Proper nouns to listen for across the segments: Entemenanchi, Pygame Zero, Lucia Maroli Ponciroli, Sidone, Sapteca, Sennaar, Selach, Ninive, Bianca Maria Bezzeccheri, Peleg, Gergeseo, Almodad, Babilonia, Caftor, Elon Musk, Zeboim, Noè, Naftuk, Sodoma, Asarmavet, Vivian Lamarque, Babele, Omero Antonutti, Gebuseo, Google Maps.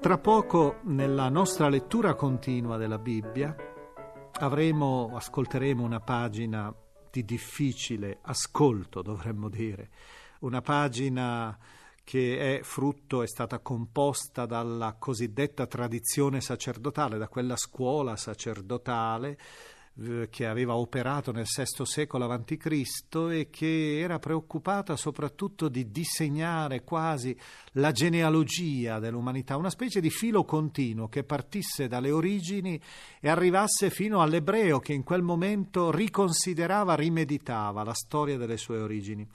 Tra poco, nella nostra lettura continua della Bibbia, ascolteremo una pagina di difficile ascolto, dovremmo dire, una pagina che è stata composta dalla cosiddetta tradizione sacerdotale, da quella scuola sacerdotale che aveva operato nel VI secolo a.C. e che era preoccupata soprattutto di disegnare quasi la genealogia dell'umanità, una specie di filo continuo che partisse dalle origini e arrivasse fino all'ebreo, che in quel momento riconsiderava, rimeditava la storia delle sue origini.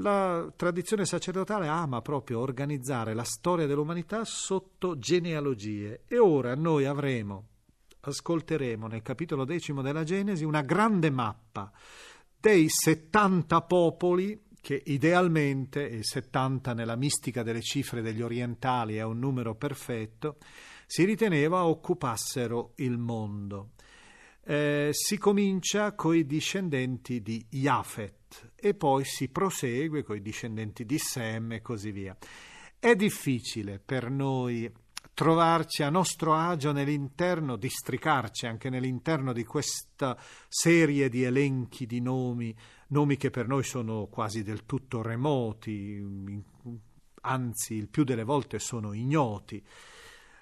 La tradizione sacerdotale ama proprio organizzare la storia dell'umanità sotto genealogie, e ora noi ascolteremo nel capitolo 10 della Genesi una grande mappa dei 70 popoli che idealmente, e 70 nella mistica delle cifre degli orientali è un numero perfetto, si riteneva occupassero il mondo. Si comincia coi discendenti di Jafet e poi si prosegue coi discendenti di Sem e così via. È difficile per noi trovarci a nostro agio nell'interno, districarci anche nell'interno di questa serie di elenchi di nomi che per noi sono quasi del tutto remoti, anzi il più delle volte sono ignoti.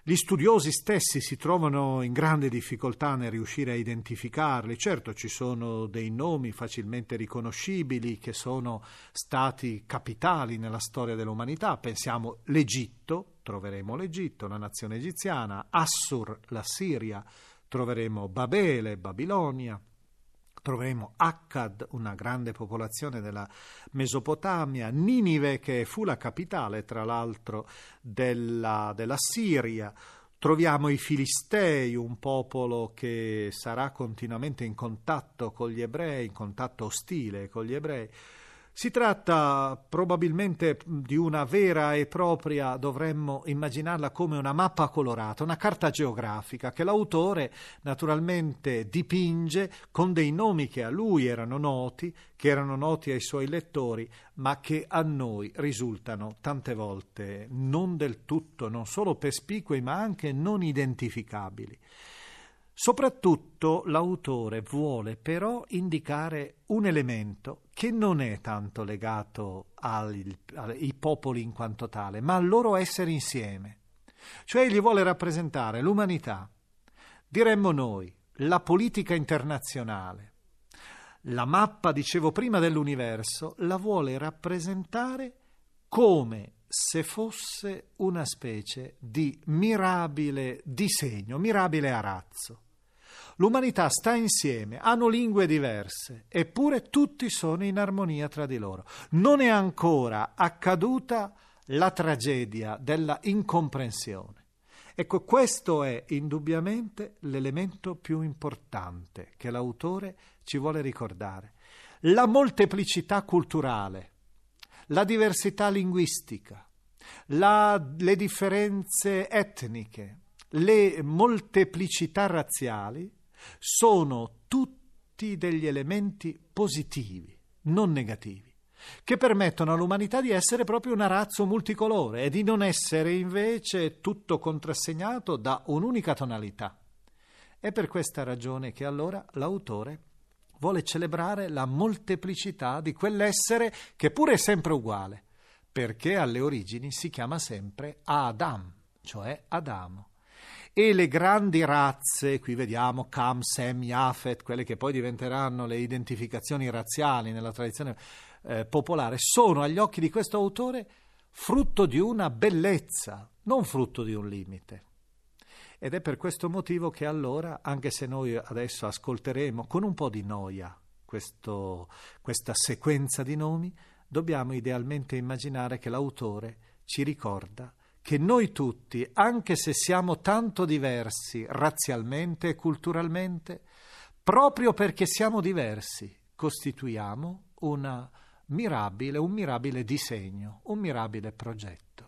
Gli studiosi stessi si trovano in grande difficoltà nel riuscire a identificarli. Certo, ci sono dei nomi facilmente riconoscibili che sono stati capitali nella storia dell'umanità. Pensiamo l'Egitto, troveremo l'Egitto, la nazione egiziana, Assur, la Siria, troveremo Babele, Babilonia, troveremo Akkad, una grande popolazione della Mesopotamia, Ninive, che fu la capitale, tra l'altro, della Siria. Troviamo i Filistei, un popolo che sarà continuamente in contatto con gli ebrei, in contatto ostile con gli ebrei. Si tratta probabilmente di una vera e propria, dovremmo immaginarla come una mappa colorata, una carta geografica che l'autore naturalmente dipinge con dei nomi che a lui erano noti ai suoi lettori, ma che a noi risultano tante volte non del tutto, non solo perspicui, ma anche non identificabili. Soprattutto l'autore vuole però indicare un elemento che non è tanto legato ai popoli in quanto tale, ma al loro essere insieme. Cioè egli vuole rappresentare l'umanità, diremmo noi, la politica internazionale. La mappa, dicevo prima, dell'universo la vuole rappresentare come se fosse una specie di mirabile disegno, mirabile arazzo. L'umanità sta insieme, hanno lingue diverse, eppure tutti sono in armonia tra di loro. Non è ancora accaduta la tragedia della incomprensione. Ecco, questo è indubbiamente l'elemento più importante che l'autore ci vuole ricordare. La molteplicità culturale, la diversità linguistica, le differenze etniche, le molteplicità razziali sono tutti degli elementi positivi, non negativi, che permettono all'umanità di essere proprio una razza multicolore e di non essere invece tutto contrassegnato da un'unica tonalità. È per questa ragione che allora l'autore vuole celebrare la molteplicità di quell'essere che pure è sempre uguale, perché alle origini si chiama sempre Adam, cioè Adamo. E le grandi razze, qui vediamo Cam, Sem, Jafet, quelle che poi diventeranno le identificazioni razziali nella tradizione popolare, sono agli occhi di questo autore frutto di una bellezza, non frutto di un limite. Ed è per questo motivo che allora, anche se noi adesso ascolteremo con un po' di noia questa sequenza di nomi, dobbiamo idealmente immaginare che l'autore ci ricorda che noi tutti, anche se siamo tanto diversi razzialmente e culturalmente, proprio perché siamo diversi, costituiamo un mirabile disegno, un mirabile progetto.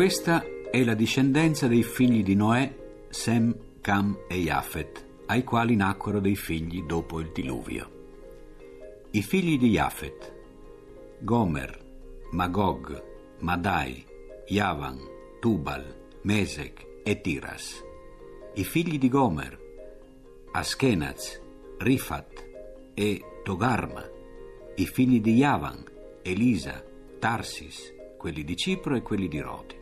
Questa è la discendenza dei figli di Noè, Sem, Cam e Jafet, ai quali nacquero dei figli dopo il diluvio. I figli di Jafet: Gomer, Magog, Madai, Javan, Tubal, Mesec e Tiras. I figli di Gomer: Askenaz, Rifat e Togarma. I figli di Javan: Elisa, Tarsis, quelli di Cipro e quelli di Rodi.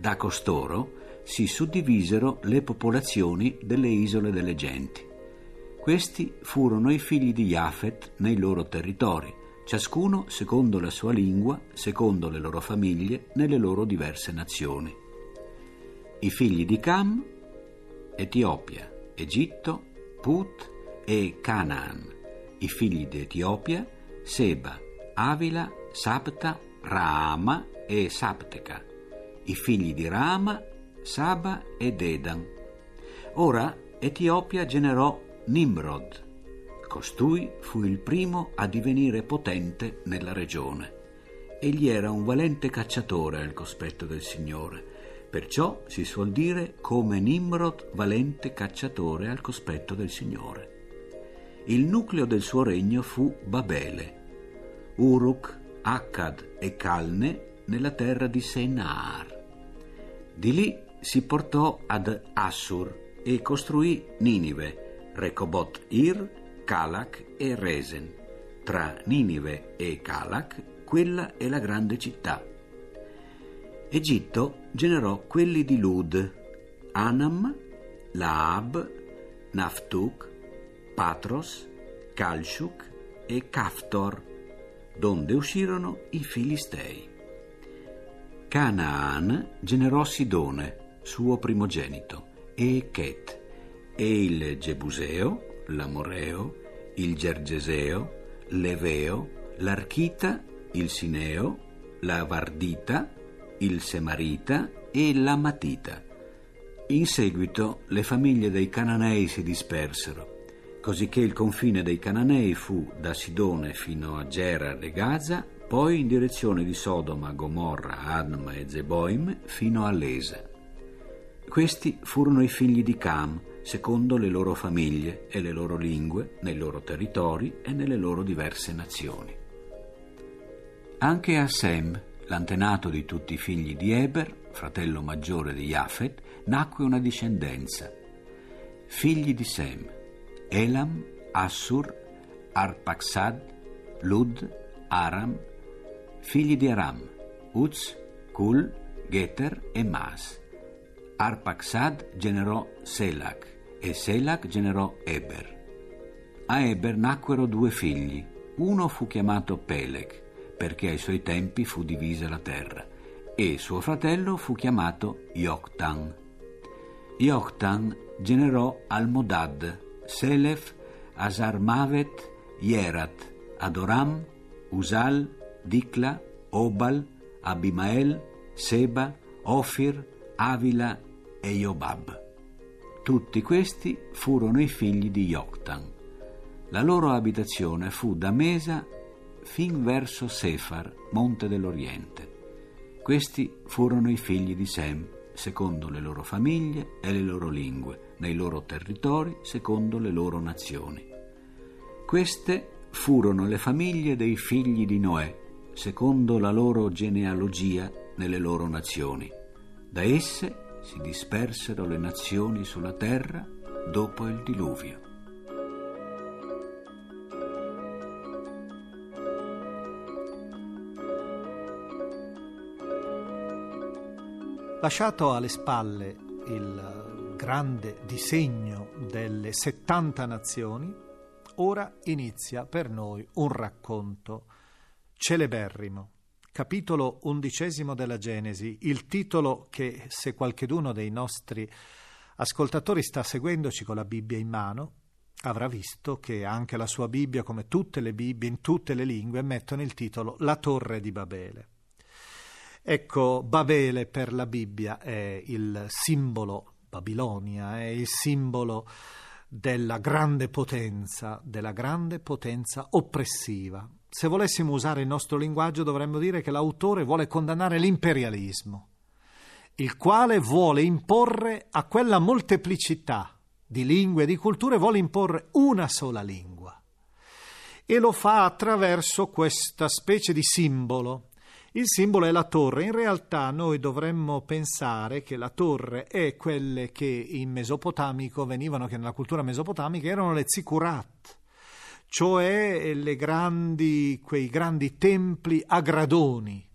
Da costoro si suddivisero le popolazioni delle isole delle genti. Questi furono i figli di Jafet nei loro territori, ciascuno secondo la sua lingua, secondo le loro famiglie, nelle loro diverse nazioni. I figli di Cam: Etiopia, Egitto, Put e Canaan. I figli di Etiopia: Seba, Avila, Sapta, Raama e Sapteca. I figli di Raama: Saba e Dedan. Ora Etiopia generò Nimrod. Costui fu il primo a divenire potente nella regione. Egli era un valente cacciatore al cospetto del Signore, perciò si suol dire come Nimrod valente cacciatore al cospetto del Signore. Il nucleo del suo regno fu Babele, Uruk, Akkad e Calne nella terra di Sennaar. Di lì si portò ad Assur e costruì Ninive, Recobot Ir, Calach e Resen. Tra Ninive e Calach, quella è la grande città. Egitto generò quelli di Lud: Anam, Laab, Naftuk, Patros, Calshuk e Caftor, donde uscirono i Filistei. Canaan generò Sidone, suo primogenito, e Chet, e il Gebuseo, l'Amoreo, il Gergeseo, l'Eveo, l'Archita, il Sineo, la Vardita, il Semarita e l'Amatita. In seguito le famiglie dei Cananei si dispersero, cosicché il confine dei Cananei fu da Sidone fino a Gerar e Gaza, poi in direzione di Sodoma, Gomorra, Adma e Zeboim fino a Lesa. Questi furono i figli di Cam, secondo le loro famiglie e le loro lingue, nei loro territori e nelle loro diverse nazioni. Anche a Sem, l'antenato di tutti i figli di Eber, fratello maggiore di Jafet, nacque una discendenza. Figli di Sem: Elam, Assur, Arpaxad, Lud, Aram. Figli di Aram: Uz, Kul, Geter e Mas. Arpaxad generò Selach e Selach generò Eber. A Eber nacquero due figli. Uno fu chiamato Pelech, perché ai suoi tempi fu divisa la terra, e suo fratello fu chiamato Joktan. Joktan generò Almodad, Selef, Asarmavet, Yerat, Adoram, Usal, Dikla, Obal, Abimael, Seba, Ofir, Avila e Jobab. Tutti questi furono i figli di Joktan. La loro abitazione fu da Mesa fin verso Sefar, monte dell'Oriente. Questi furono i figli di Sem, secondo le loro famiglie e le loro lingue, nei loro territori, secondo le loro nazioni. Queste furono le famiglie dei figli di Noè, secondo la loro genealogia, nelle loro nazioni. Da esse si dispersero le nazioni sulla terra dopo il diluvio. Lasciato alle spalle il grande disegno delle 70 nazioni, ora inizia per noi un racconto celeberrimo. Capitolo 11 della Genesi, il titolo che, se qualcheduno dei nostri ascoltatori sta seguendoci con la Bibbia in mano, avrà visto che anche la sua Bibbia, come tutte le Bibbie in tutte le lingue, mettono il titolo La Torre di Babele. Ecco, Babele per la Bibbia è il simbolo, Babilonia è il simbolo della grande potenza oppressiva. Se volessimo usare il nostro linguaggio dovremmo dire che l'autore vuole condannare l'imperialismo, il quale vuole imporre a quella molteplicità di lingue e di culture, vuole imporre una sola lingua, e lo fa attraverso questa specie di simbolo. Il simbolo è la torre. In realtà noi dovremmo pensare che la torre è quelle che in mesopotamico venivano, che nella cultura mesopotamica erano le zikurat, cioè quei grandi templi a gradoni,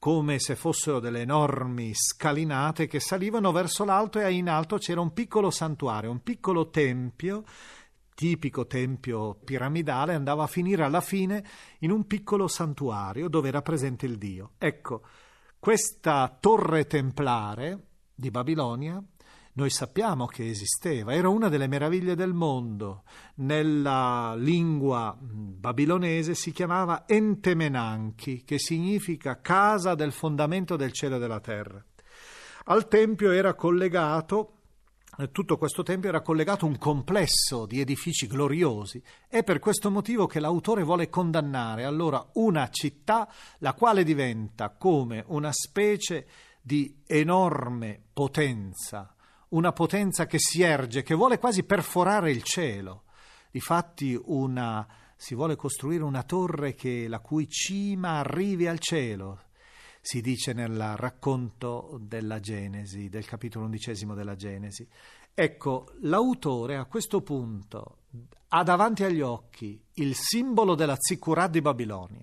come se fossero delle enormi scalinate che salivano verso l'alto, e in alto c'era un piccolo santuario, un piccolo tempio, tipico tempio piramidale, andava a finire alla fine in un piccolo santuario dove era presente il Dio. Ecco, questa torre templare di Babilonia noi sappiamo che esisteva, era una delle meraviglie del mondo. Nella lingua babilonese si chiamava Entemenanchi, che significa casa del fondamento del cielo e della terra. Al tempio era collegato Tutto questo tempio era collegato a un complesso di edifici gloriosi. È per questo motivo che l'autore vuole condannare allora una città, la quale diventa come una specie di enorme potenza, una potenza che si erge, che vuole quasi perforare il cielo. Difatti si vuole costruire una torre la cui cima arrivi al cielo, si dice nel racconto della Genesi, del capitolo 11 della Genesi. Ecco, l'autore a questo punto ha davanti agli occhi il simbolo della Zikurat di Babilonia.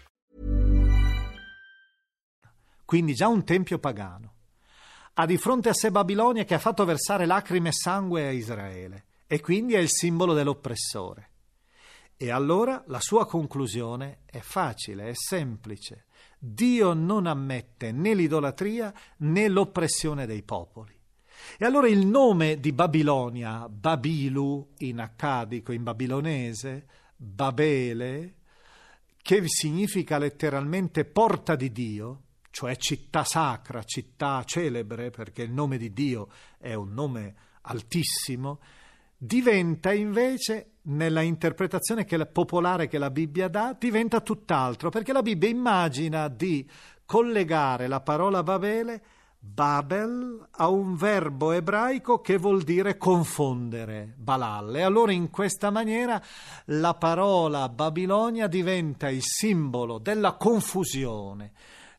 Quindi già un tempio pagano. Ha di fronte a sé Babilonia che ha fatto versare lacrime e sangue a Israele e quindi è il simbolo dell'oppressore. E allora la sua conclusione è facile, è semplice. Dio non ammette né l'idolatria né l'oppressione dei popoli. E allora il nome di Babilonia, Babilu in accadico, in babilonese, Babele, che significa letteralmente porta di Dio, cioè città sacra, città celebre, perché il nome di Dio è un nome altissimo, diventa invece, nella interpretazione popolare che la Bibbia dà, diventa tutt'altro, perché la Bibbia immagina di collegare la parola Babele, Babel, a un verbo ebraico che vuol dire confondere, Balal. E allora in questa maniera la parola Babilonia diventa il simbolo della confusione,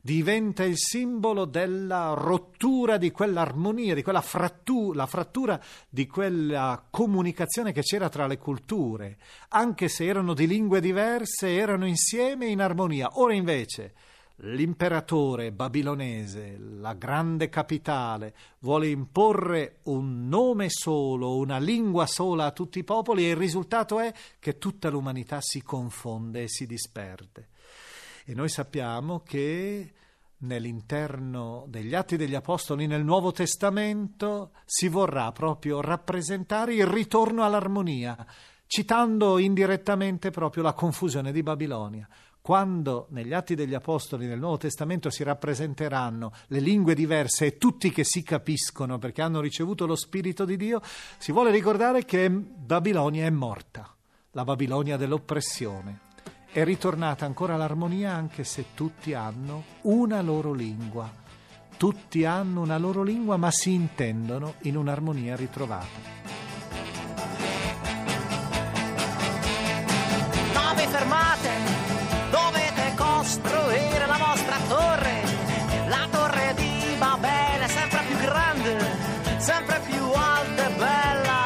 diventa il simbolo della rottura di quell'armonia, di quella frattura, la frattura di quella comunicazione che c'era tra le culture, anche se erano di lingue diverse, erano insieme in armonia. Ora invece l'imperatore babilonese, la grande capitale, vuole imporre un nome solo, una lingua sola a tutti i popoli e il risultato è che tutta l'umanità si confonde e si disperde. E noi sappiamo che nell'interno degli Atti degli Apostoli, nel Nuovo Testamento, si vorrà proprio rappresentare il ritorno all'armonia, citando indirettamente proprio la confusione di Babilonia. Quando negli Atti degli Apostoli, nel Nuovo Testamento, si rappresenteranno le lingue diverse e tutti che si capiscono perché hanno ricevuto lo Spirito di Dio, si vuole ricordare che Babilonia è morta, la Babilonia dell'oppressione. È ritornata ancora l'armonia, anche se tutti hanno una loro lingua. Tutti hanno una loro lingua, ma si intendono in un'armonia ritrovata. Navi fermate, dovete costruire la vostra torre. La torre di Babele, sempre più grande, sempre più alta e bella.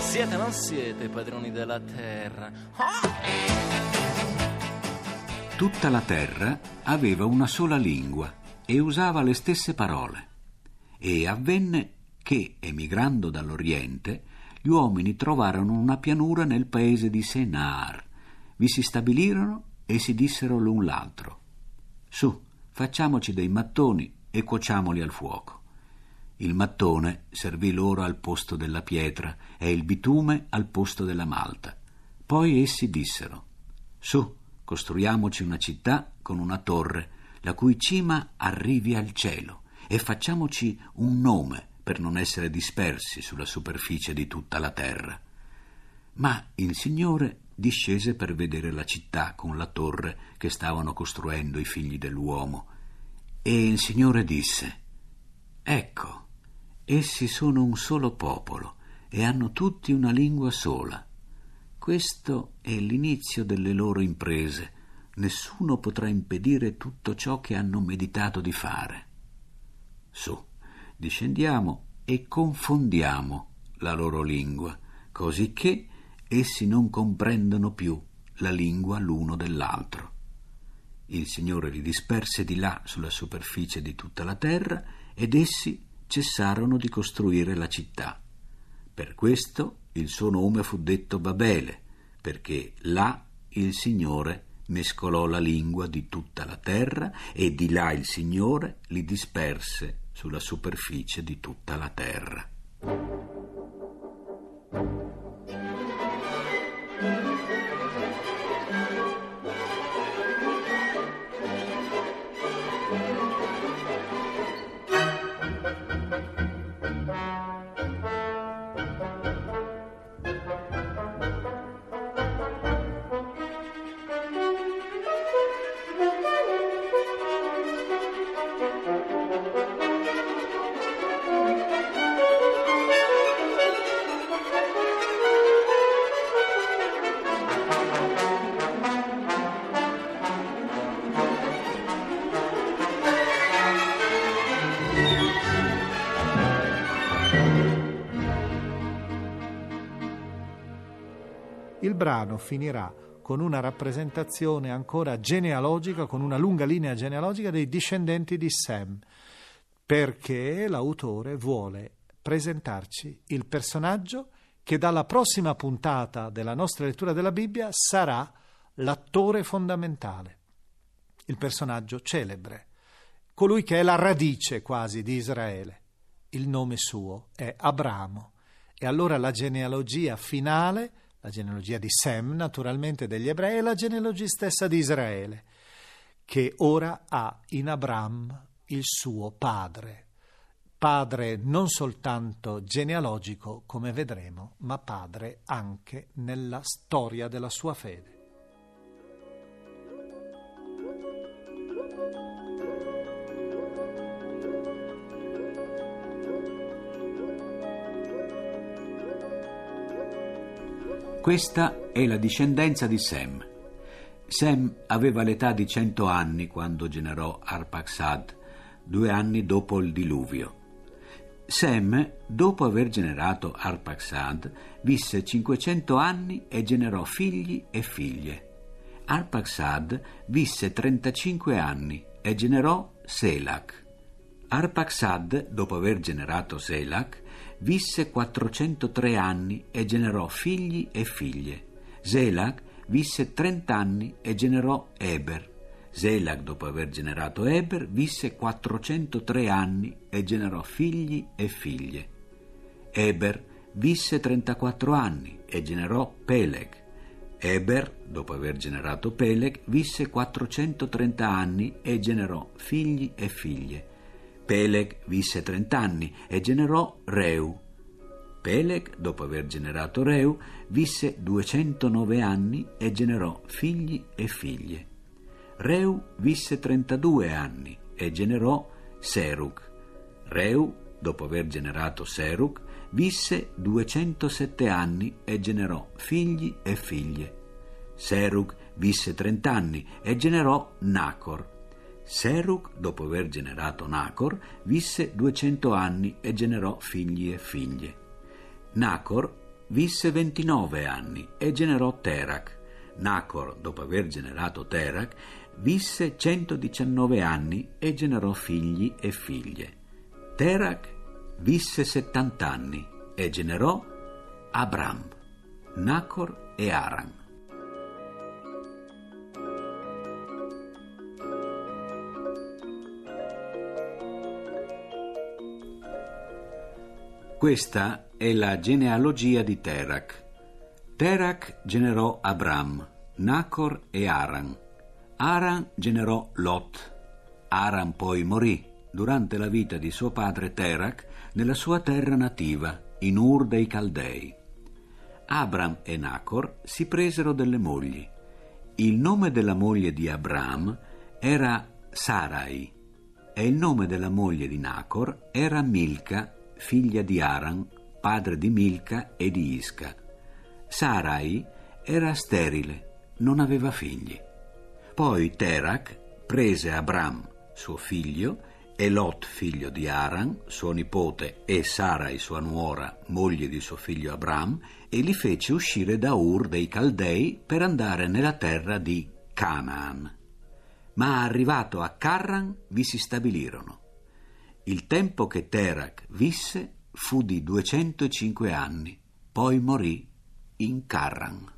Siete o non siete padroni della terra? Oh! Tutta la terra aveva una sola lingua e usava le stesse parole. E avvenne che, emigrando dall'Oriente, gli uomini trovarono una pianura nel paese di Senar, vi si stabilirono e si dissero l'un l'altro: «Su, facciamoci dei mattoni e cuociamoli al fuoco». Il mattone servì loro al posto della pietra e il bitume al posto della malta. Poi essi dissero: «Su, costruiamoci una città con una torre, la cui cima arrivi al cielo, e facciamoci un nome per non essere dispersi sulla superficie di tutta la terra». Ma il Signore discese per vedere la città con la torre che stavano costruendo i figli dell'uomo. E il Signore disse: «Ecco, essi sono un solo popolo e hanno tutti una lingua sola. Questo è l'inizio delle loro imprese. Nessuno potrà impedire tutto ciò che hanno meditato di fare. Su, discendiamo e confondiamo la loro lingua, così che essi non comprendono più la lingua l'uno dell'altro». Il Signore li disperse di là sulla superficie di tutta la terra ed essi cessarono di costruire la città. Per questo il suo nome fu detto Babele, perché là il Signore mescolò la lingua di tutta la terra e di là il Signore li disperse sulla superficie di tutta la terra. Il brano finirà con una rappresentazione ancora genealogica, con una lunga linea genealogica dei discendenti di Sam, perché l'autore vuole presentarci il personaggio che dalla prossima puntata della nostra lettura della Bibbia sarà l'attore fondamentale, il personaggio celebre, colui che è la radice quasi di Israele. Il nome suo è Abramo. E allora la genealogia finale, la genealogia di Sem, naturalmente degli ebrei, è la genealogia stessa di Israele, che ora ha in Abram il suo padre. Padre non soltanto genealogico, come vedremo, ma padre anche nella storia della sua fede. Questa è la discendenza di Sem. Sem aveva l'età di 100 anni quando generò Arpaxad, 2 anni dopo il diluvio. Sem, dopo aver generato Arpaxad, visse 500 anni e generò figli e figlie. Arpaxad visse 35 anni e generò Selach. Arpaxad, dopo aver generato Selach, visse 403 anni e generò figli e figlie. Selach visse 30 anni e generò Eber. Selach, dopo aver generato Eber, visse 403 anni e generò figli e figlie. Eber visse 34 anni e generò Peleg. Eber, dopo aver generato Peleg, visse 430 anni e generò figli e figlie. Peleg visse 30 anni e generò Reu. Peleg, dopo aver generato Reu, visse 209 anni e generò figli e figlie. Reu visse 32 anni e generò Serug. Reu, dopo aver generato Serug, visse 207 anni e generò figli e figlie. Serug visse 30 anni e generò Nacor. Serug, dopo aver generato Nacor, visse 200 anni e generò figli e figlie. Nacor visse 29 anni e generò Terach. Nacor, dopo aver generato Terach, visse 119 anni e generò figli e figlie. Terach visse 70 anni e generò Abram, Nacor e Aram. Questa è la genealogia di Terach. Terach generò Abram, Nacor e Aram. Aram generò Lot. Aram poi morì durante la vita di suo padre Terach nella sua terra nativa, in Ur dei Caldei. Abram e Nacor si presero delle mogli. Il nome della moglie di Abram era Sarai e il nome della moglie di Nacor era Milca, figlia di Aram, padre di Milca e di Isca. Sarai era sterile, non aveva figli. Poi Terach prese Abram, suo figlio, e Lot, figlio di Aram, suo nipote, e Sarai, sua nuora, moglie di suo figlio Abram, e li fece uscire da Ur dei Caldei per andare nella terra di Canaan. Ma arrivato a Carran vi si stabilirono. Il tempo che Terach visse fu di 205 anni, poi morì in Carran.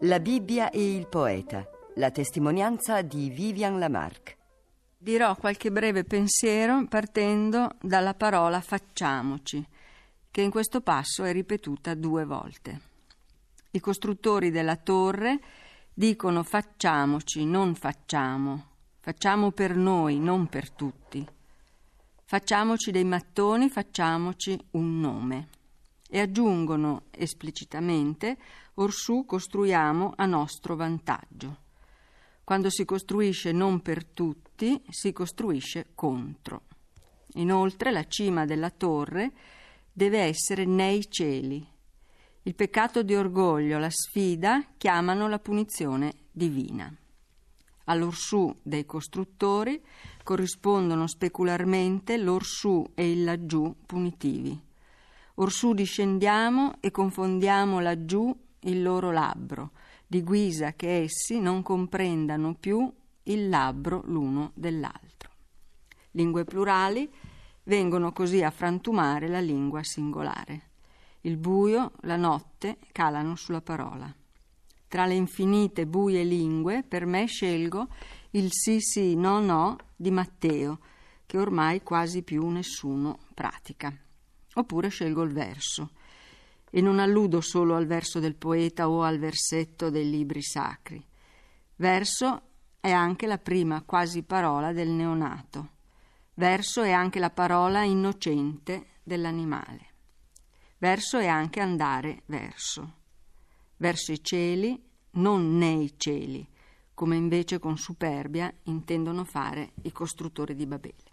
La Bibbia e il poeta, la testimonianza di Vivian Lamarque. Dirò qualche breve pensiero partendo dalla parola facciamoci, che in questo passo è ripetuta 2 volte. I costruttori della torre dicono facciamoci, non facciamo, facciamo per noi, non per tutti. Facciamoci dei mattoni, facciamoci un nome. E aggiungono esplicitamente, orsù costruiamo a nostro vantaggio. Quando si costruisce non per tutti, si costruisce contro. Inoltre la cima della torre deve essere nei cieli. Il peccato di orgoglio, la sfida, chiamano la punizione divina. All'orsù dei costruttori corrispondono specularmente l'orsù e il laggiù punitivi. Orsù discendiamo e confondiamo laggiù il loro labbro, di guisa che essi non comprendano più il labbro l'uno dell'altro. Lingue plurali vengono così a frantumare la lingua singolare. Il buio, la notte calano sulla parola. Tra le infinite buie lingue, per me scelgo il sì sì no no di Matteo, che ormai quasi più nessuno pratica. Oppure scelgo il verso. E non alludo solo al verso del poeta o al versetto dei libri sacri. Verso è anche la prima quasi parola del neonato. Verso è anche la parola innocente dell'animale. Verso è anche andare verso. Verso i cieli, non nei cieli, come invece con superbia intendono fare i costruttori di Babele.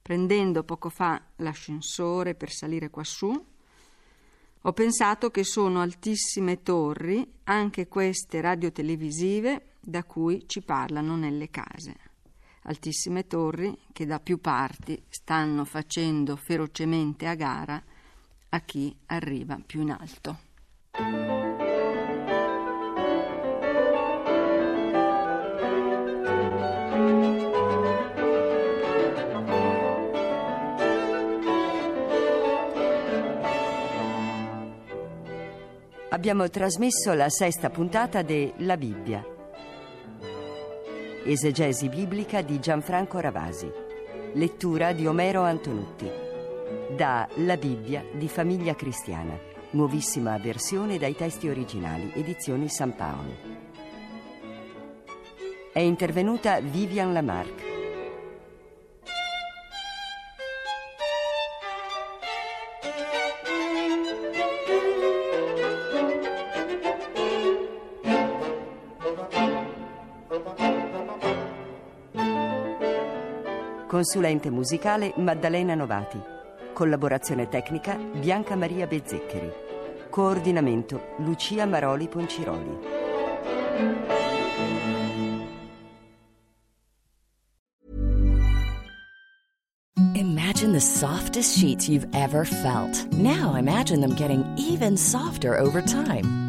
Prendendo poco fa l'ascensore per salire quassù, ho pensato che sono altissime torri, anche queste radiotelevisive, da cui ci parlano nelle case. Altissime torri che da più parti stanno facendo ferocemente a gara a chi arriva più in alto. Abbiamo trasmesso la sesta puntata de La Bibbia, esegesi biblica di Gianfranco Ravasi, lettura di Omero Antonutti, da La Bibbia di Famiglia Cristiana, nuovissima versione dai testi originali, Edizioni San Paolo. È intervenuta Vivian Lamarque. Consulente musicale Maddalena Novati. Collaborazione tecnica Bianca Maria Bezzeccheri. Coordinamento Lucia Maroli Ponciroli. Imagine the softest sheets you've ever felt. Now imagine them getting even softer over time.